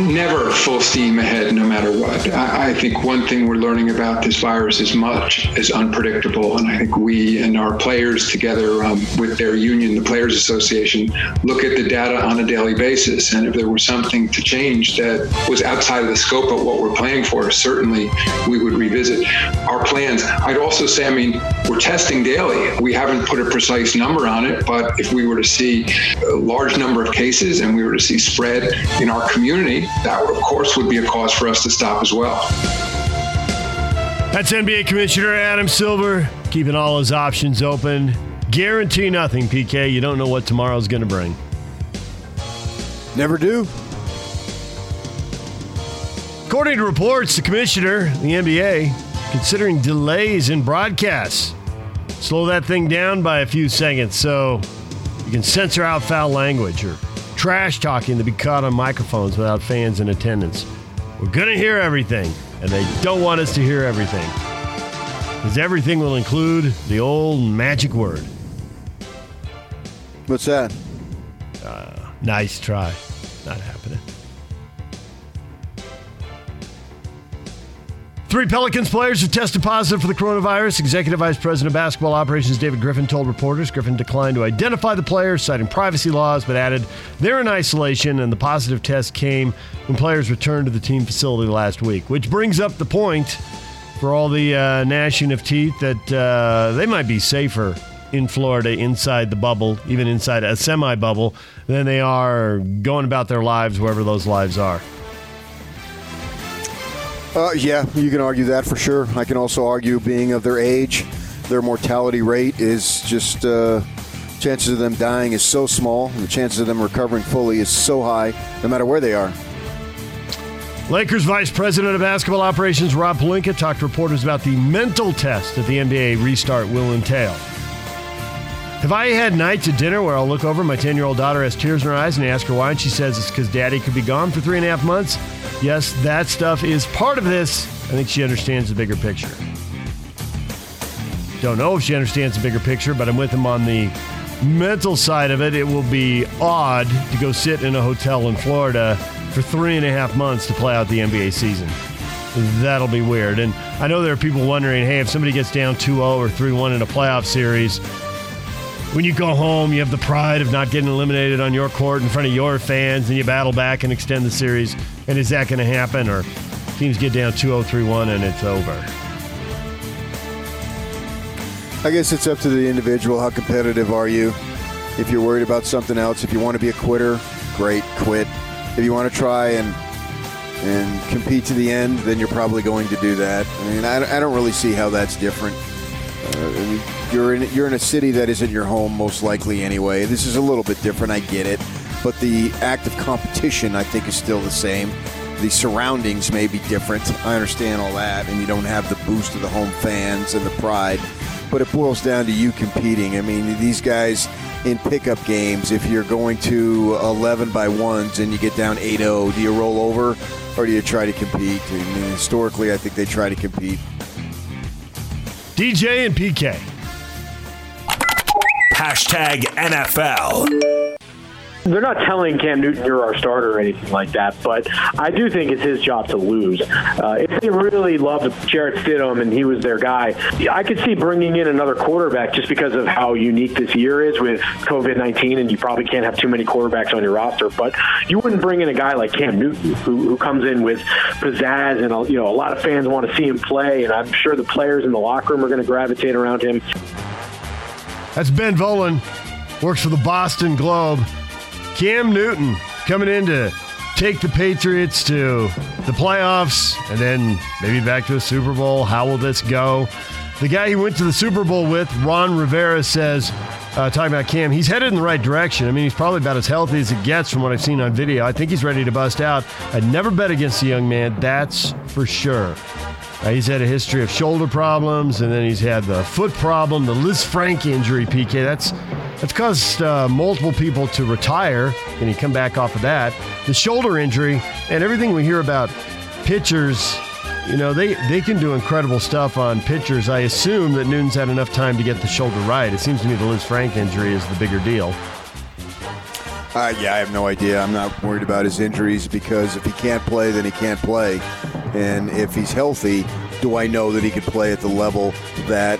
Never full steam ahead, no matter what. I think one thing we're learning about this virus is much is unpredictable, and I think we and our players together with their union, the Players Association, look at the data on a daily basis. And if there was something to change that was outside of the scope of what we're playing for, certainly we would revisit our plans. I'd also say, I mean, we're testing daily. We haven't put a precise number on it, but if we were to see a large number of cases and we were to see spread in our community, that, of course, would be a cause for us to stop as well. That's NBA Commissioner Adam Silver, keeping all his options open. Guarantee nothing, PK. You don't know what tomorrow's going to bring. Never do. According to reports, the commissioner, the NBA, considering delays in broadcasts. Slow that thing down by a few seconds so you can censor out foul language or trash talking to be caught on microphones without fans in attendance. We're going to hear everything, and they don't want us to hear everything, because everything will include the old magic word. What's that? Nice try. Not happening. Three Pelicans players have tested positive for the coronavirus. Executive Vice President of Basketball Operations David Griffin told reporters. Griffin declined to identify the players, citing privacy laws, but added they're in isolation, and the positive test came when players returned to the team facility last week, which brings up the point for all the gnashing of teeth that they might be safer in Florida inside the bubble, even inside a semi-bubble, than they are going about their lives wherever those lives are. Yeah, you can argue that for sure. I can also argue being of their age, their mortality rate is just, chances of them dying is so small. The chances of them recovering fully is so high, no matter where they are. Lakers Vice President of Basketball Operations Rob Pelinka talked to reporters about the mental test that the NBA restart will entail. Have I had nights at dinner where I'll look over, my 10-year-old daughter has tears in her eyes, and I ask her why, and she says it's because daddy could be gone for 3.5 months. Yes, that stuff is part of this. I think she understands the bigger picture. Don't know if she understands the bigger picture, but I'm with him on the mental side of it. It will be odd to go sit in a hotel in Florida for 3.5 months to play out the NBA season. That'll be weird. And I know there are people wondering, hey, if somebody gets down 2-0 or 3-1 in a playoff series, when you go home, you have the pride of not getting eliminated on your court in front of your fans, and you battle back and extend the series. And is that going to happen? Or teams get down 2-0, 3-1, and it's over? I guess it's up to the individual. How competitive are you? If you're worried about something else, if you want to be a quitter, great, quit. If you want to try and compete to the end, then you're probably going to do that. I mean, I don't really see how that's different. I mean, you're in a city that isn't your home, most likely, anyway. This is a little bit different, I get it, but the act of competition, I think, is still the same. The surroundings may be different, I understand all that, and you don't have the boost of the home fans and the pride, but it boils down to you competing. I mean, these guys in pickup games, if you're going to 11 by ones and you get down 8-0, do you roll over or do you try to compete? I mean, historically, I think they try to compete. DJ and PK. Hashtag NFL. They're not telling Cam Newton you're our starter or anything like that, but I do think it's his job to lose. If they really loved Jared Stidham and he was their guy, I could see bringing in another quarterback just because of how unique this year is with COVID-19, and you probably can't have too many quarterbacks on your roster. But you wouldn't bring in a guy like Cam Newton who comes in with pizzazz, and a lot of fans want to see him play, and I'm sure the players in the locker room are going to gravitate around him. That's Ben Volin, works for the Boston Globe. Cam Newton coming in to take the Patriots to the playoffs and then maybe back to the Super Bowl. How will this go? The guy he went to the Super Bowl with, Ron Rivera, says, talking about Cam, he's headed in the right direction. I mean, he's probably about as healthy as it gets from what I've seen on video. I think he's ready to bust out. I'd never bet against the young man, that's for sure. He's had a history of shoulder problems, and then he's had the foot problem, the Liz Frank injury, PK. That's caused multiple people to retire, and he come back off of that. The shoulder injury, and everything we hear about pitchers, you know, they can do incredible stuff on pitchers. I assume that Newton's had enough time to get the shoulder right. It seems to me the Liz Frank injury is the bigger deal. Yeah, I have no idea. I'm not worried about his injuries because if he can't play, then he can't play. And if he's healthy, do I know that he could play at the level that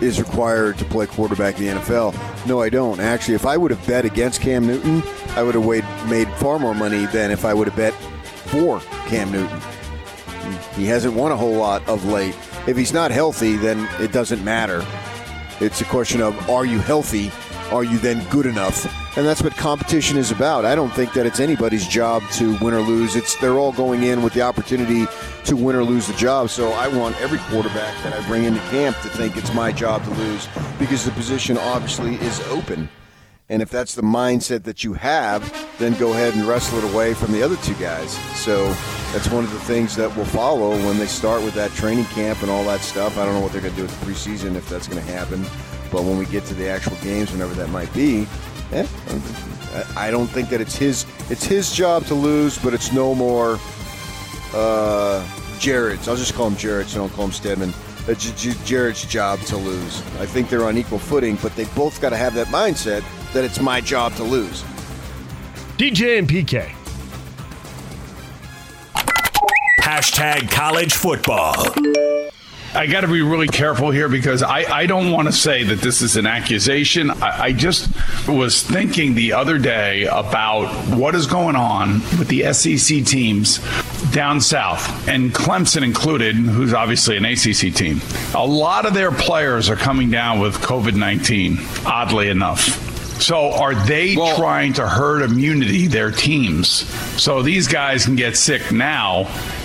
is required to play quarterback in the NFL? No, I don't. Actually, if I would have bet against Cam Newton, I would have made far more money than if I would have bet for Cam Newton. He hasn't won a whole lot of late. If he's not healthy, then it doesn't matter. It's a question of, are you healthy? Are you then good enough? And that's what competition is about. I don't think that it's anybody's job to win or lose. They're all going in with the opportunity to win or lose the job. So I want every quarterback that I bring into camp to think it's my job to lose because the position obviously is open. And if that's the mindset that you have, then go ahead and wrestle it away from the other two guys. So that's one of the things that will follow when they start with that training camp and all that stuff. I don't know what they're going to do with the preseason if that's going to happen. But when we get to the actual games, whenever that might be, I don't think that it's his job to lose, but it's no more Jared's. I'll just call him Jared, so I don't call him Stidham. Jared's job to lose. I think they're on equal footing, but they both got to have that mindset that it's my job to lose. DJ and PK. Hashtag college football. I got to be really careful here because I don't want to say that this is an accusation. I just was thinking the other day about what is going on with the SEC teams down south, and Clemson included, who's obviously an ACC team. A lot of their players are coming down with COVID-19, oddly enough. So are they trying to herd immunity their teams so these guys can get sick now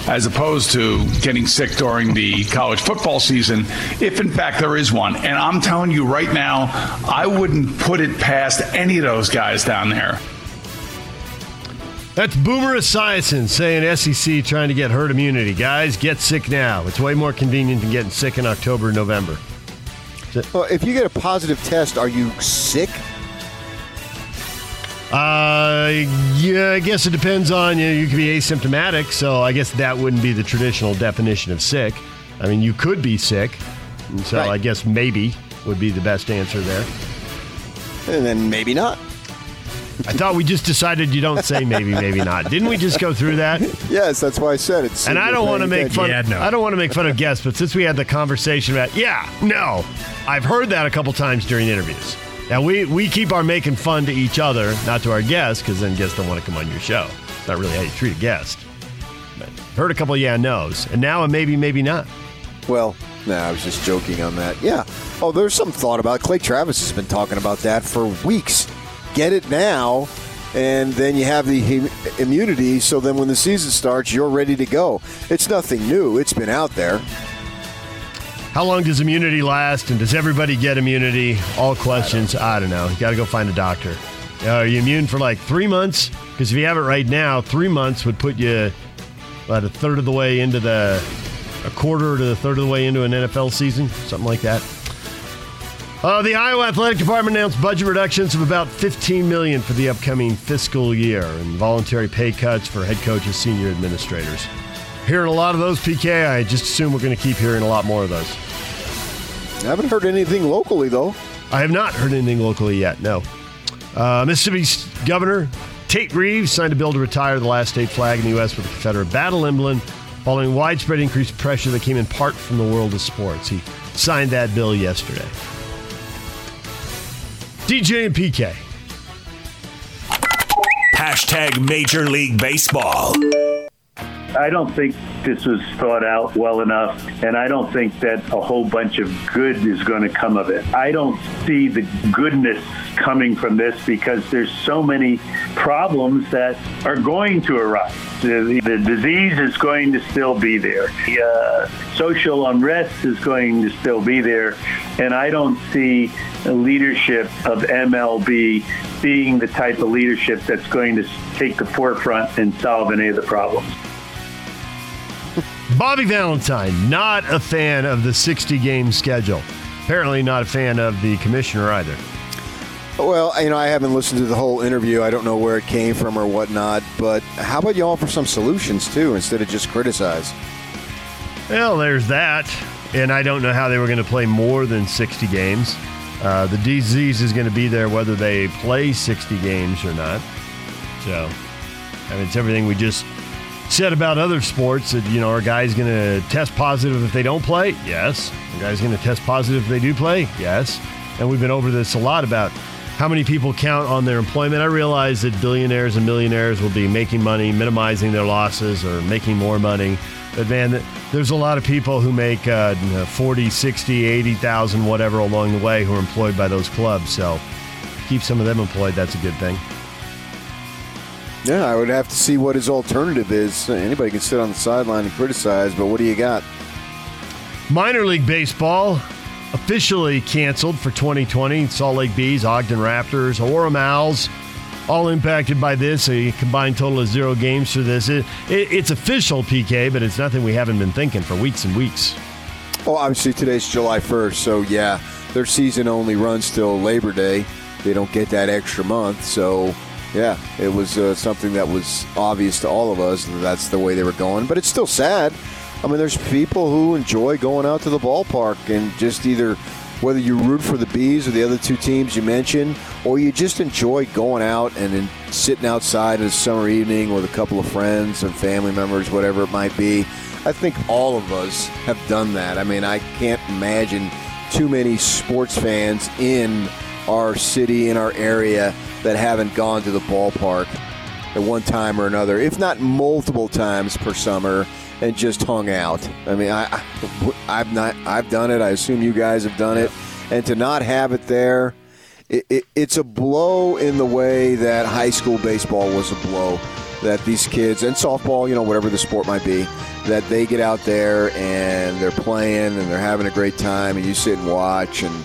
as opposed to getting sick during the college football season, if in fact there is one? And I'm telling you right now, I wouldn't put it past any of those guys down there. That's Boomer Esiason saying SEC trying to get herd immunity. Guys, get sick now. It's way more convenient than getting sick in October and November. Well, if you get a positive test, are you sick? Yeah, I guess it depends on, you know, you could be asymptomatic, so I guess that wouldn't be the traditional definition of sick. I mean, you could be sick, and so right. I guess maybe would be the best answer there. And then maybe not. I thought we just decided you don't say maybe, maybe not. Didn't we just go through that? Yes, that's why I said it. And I don't want to make fun of guests, but since we had the conversation about, I've heard that a couple times during interviews. Now, we keep our making fun to each other, not to our guests, because then guests don't want to come on your show. It's not really how you treat a guest. But heard a couple of no's, and now a maybe, maybe not. Well, no, I was just joking on that. Yeah. Oh, there's some thought about it. Clay Travis has been talking about that for weeks. Get it now, and then you have the immunity, so then when the season starts, you're ready to go. It's nothing new. It's been out there. How long does immunity last, and does everybody get immunity? All questions, I don't know. You got to go find a doctor. Are you immune for like 3 months? Because if you have it right now, 3 months would put you about a quarter to the third of the way into an NFL season, something like that. The Iowa Athletic Department announced budget reductions of about $15 million for the upcoming fiscal year and voluntary pay cuts for head coaches, senior administrators. Hearing a lot of those, PK. I just assume we're going to keep hearing a lot more of those. I haven't heard anything locally, though. I have not heard anything locally yet, no. Mississippi's Governor Tate Reeves signed a bill to retire the last state flag in the U.S. with a Confederate battle emblem following widespread increased pressure that came in part from the world of sports. He signed that bill yesterday. DJ and PK. Hashtag Major League Baseball. I don't think this was thought out well enough, and I don't think that a whole bunch of good is going to come of it. I don't see the goodness coming from this because there's so many problems that are going to arise. The disease is going to still be there. The social unrest is going to still be there, and I don't see the leadership of MLB being the type of leadership that's going to take the forefront and solve any of the problems. Bobby Valentine, not a fan of the 60-game schedule. Apparently not a fan of the commissioner either. Well, you know, I haven't listened to the whole interview. I don't know where it came from or whatnot. But how about you offer some solutions, too, instead of just criticize? Well, there's that. And I don't know how they were going to play more than 60 games. The disease is going to be there whether they play 60 games or not. So, I mean, it's everything we just said about other sports. That, you know, are guys going to test positive if they don't play? Yes. Are guys going to test positive if they do play? Yes. And we've been over this a lot about how many people count on their employment. I realize that billionaires and millionaires will be making money, minimizing their losses, or making more money. But, man, there's a lot of people who make 40, 60, 80,000, whatever along the way who are employed by those clubs. So keep some of them employed. That's a good thing. Yeah, I would have to see what his alternative is. Anybody can sit on the sideline and criticize, but what do you got? Minor league baseball officially canceled for 2020. Salt Lake Bees, Ogden Raptors, Orem Owls, all impacted by this. A combined total of 0 games for this. It's official, PK, but it's nothing we haven't been thinking for weeks and weeks. Well, obviously today's July 1st, so yeah, their season only runs till Labor Day. They don't get that extra month, so... yeah, it was something that was obvious to all of us that that's the way they were going. But it's still sad. I mean, there's people who enjoy going out to the ballpark and just either, whether you root for the Bees or the other two teams you mentioned, or you just enjoy going out and then sitting outside in a summer evening with a couple of friends and family members, whatever it might be. I think all of us have done that. I mean, I can't imagine too many sports fans in our city, in our area, that haven't gone to the ballpark at one time or another, if not multiple times per summer, and just hung out. I mean, I've done it. I assume you guys have done it. And to not have it there, it's a blow in the way that high school baseball was a blow. That these kids, and softball, you know, whatever the sport might be, that they get out there and they're playing and they're having a great time, and you sit and watch, and,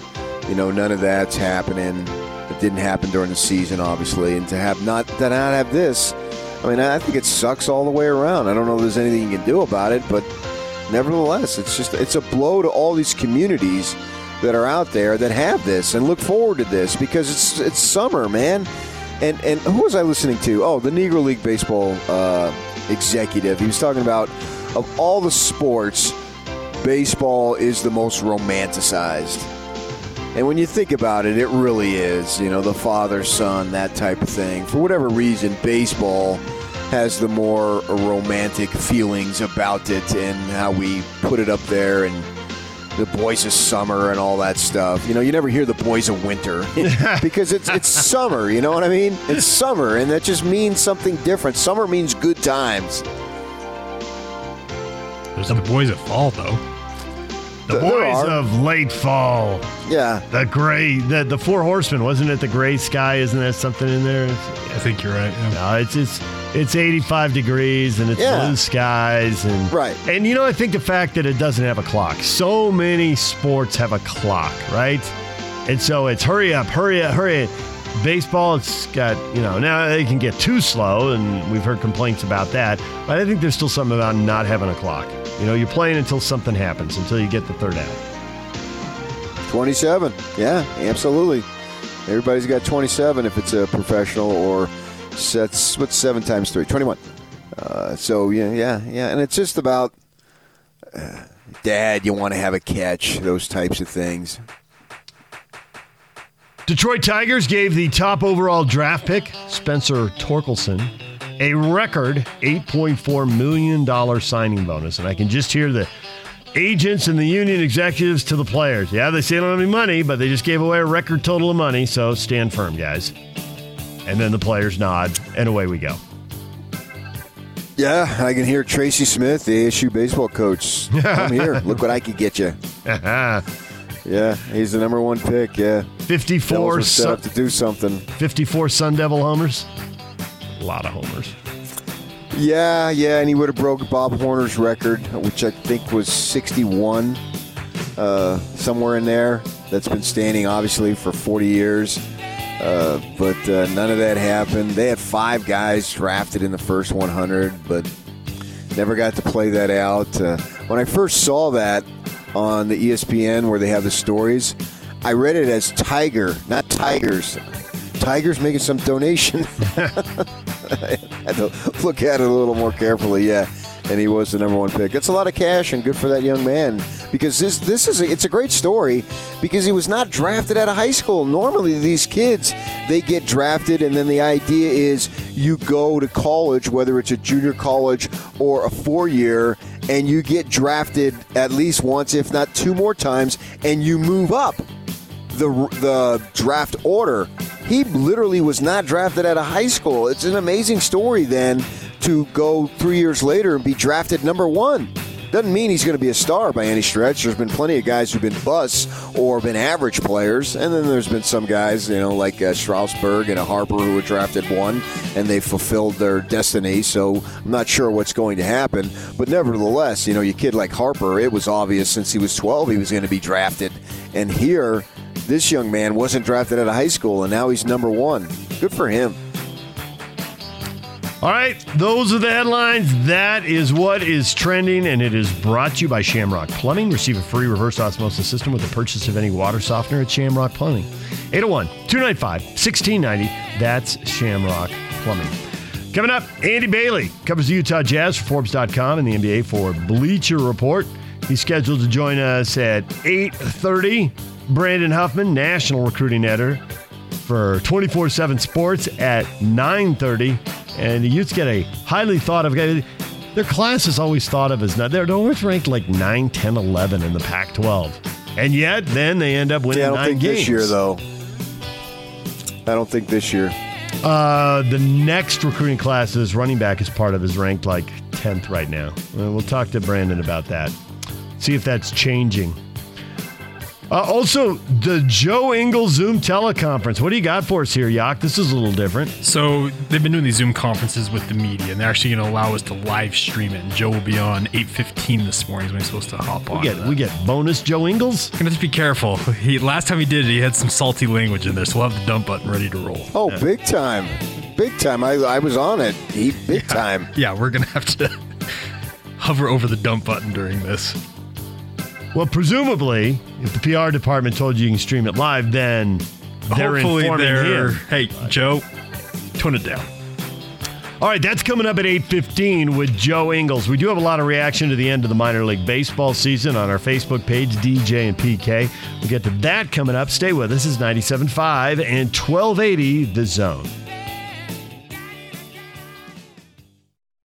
you know, none of that's happening. It didn't happen during the season, obviously, and to not have this, I mean, I think it sucks all the way around. I don't know if there's anything you can do about it, but nevertheless, it's a blow to all these communities that are out there that have this and look forward to this, because it's summer, man. And who was I listening to? Oh, the Negro League Baseball executive. He was talking about, of all the sports, baseball is the most romanticized. And when you think about it, it really is, you know, the father, son, that type of thing. For whatever reason, baseball has the more romantic feelings about it and how we put it up there, and the boys of summer and all that stuff. You know, you never hear the boys of winter because it's summer, you know what I mean? It's summer, and that just means something different. Summer means good times. There's the boys of fall, though. The boys of late fall. Yeah. The gray, the Four Horsemen, wasn't it? The gray sky, isn't that something in there? I think you're right. Yeah. No, it's 85 degrees and it's blue skies. And, right. And, you know, I think the fact that it doesn't have a clock. So many sports have a clock, right? And so it's hurry up. Baseball, it's got, you know, now they can get too slow, and we've heard complaints about that. But I think there's still something about not having a clock. You know, you're playing until something happens, until you get the third out. 27. Yeah, absolutely. Everybody's got 27 if it's a professional, or sets, what's 7 times 3? 21. So, yeah. And it's just about, Dad, you want to have a catch, those types of things. Detroit Tigers gave the top overall draft pick, Spencer Torkelson, a record $8.4 million signing bonus. And I can just hear the agents and the union executives to the players. Yeah, they say they don't have any money, but they just gave away a record total of money, so stand firm, guys. And then the players nod, and away we go. Yeah, I can hear Tracy Smith, the ASU baseball coach. Come here. Look what I could get you. Yeah, he's the number 1 pick, yeah. 54 set up to do something. 54 Sun Devil homers. A lot of homers. Yeah, and he would have broke Bob Horner's record, which I think was 61, somewhere in there. That's been standing, obviously, for 40 years. But none of that happened. They had 5 guys drafted in the first 100, but Never got to play that out. When I first saw that on the ESPN where they have the stories, I read it as Tiger, not Tigers. Tiger's making some donation. I had to look at it a little more carefully, yeah. And he was the number one pick. That's a lot of cash, and good for that young man. Because it's a great story, because he was not drafted out of high school. Normally, these kids, they get drafted, and then the idea is you go to college, whether it's a junior college or a four-year, and you get drafted at least once, if not two more times, and you move up the draft order. He literally was not drafted out of high school. It's an amazing story then to go 3 years later and be drafted number one. Doesn't mean he's going to be a star by any stretch. There's been plenty of guys who've been busts or been average players. And then there's been some guys, like Strasburg and Harper who were drafted one, and they fulfilled their destiny. So I'm not sure what's going to happen. But nevertheless, your kid like Harper, it was obvious since he was 12 he was going to be drafted. And here, this young man wasn't drafted out of high school, and now he's number one. Good for him. All right, those are the headlines. That is what is trending, and it is brought to you by Shamrock Plumbing. Receive a free reverse osmosis system with the purchase of any water softener at Shamrock Plumbing. 801-295-1690. That's Shamrock Plumbing. Coming up, Andy Bailey covers the Utah Jazz for Forbes.com and the NBA for Bleacher Report. He's scheduled to join us at 8:30. Brandon Huffman, national recruiting editor for 24-7 sports at 9:30. And the Utes get a highly thought of guy. Their class is always thought of as not. They're always ranked like 9, 10, 11 in the Pac-12. And yet, then they end up winning 9 games. I don't think this year. The next recruiting class is running back as part of is ranked like 10th right now. We'll talk to Brandon about that. See if that's changing. Also, the Joe Ingles Zoom teleconference. What do you got for us here, Yak? This is a little different. So they've been doing these Zoom conferences with the media, and they're actually going to allow us to live stream it. And Joe will be on 8:15 this morning when he's supposed to hop on. We get bonus Joe Ingles? Going to have to be careful. Last time he did it, he had some salty language in there, so we'll have the dump button ready to roll. Oh, yeah. Big time. Big time. I was on it. Big time. Yeah, we're going to have to hover over the dump button during this. Well, presumably, if the PR department told you can stream it live, then they're informing him. Hey, Joe, tone it down. All right, that's coming up at 8:15 with Joe Ingles. We do have a lot of reaction to the end of the minor league baseball season on our Facebook page, DJ and PK. We'll get to that coming up. Stay with us. It's 97.5 and 1280 The Zone.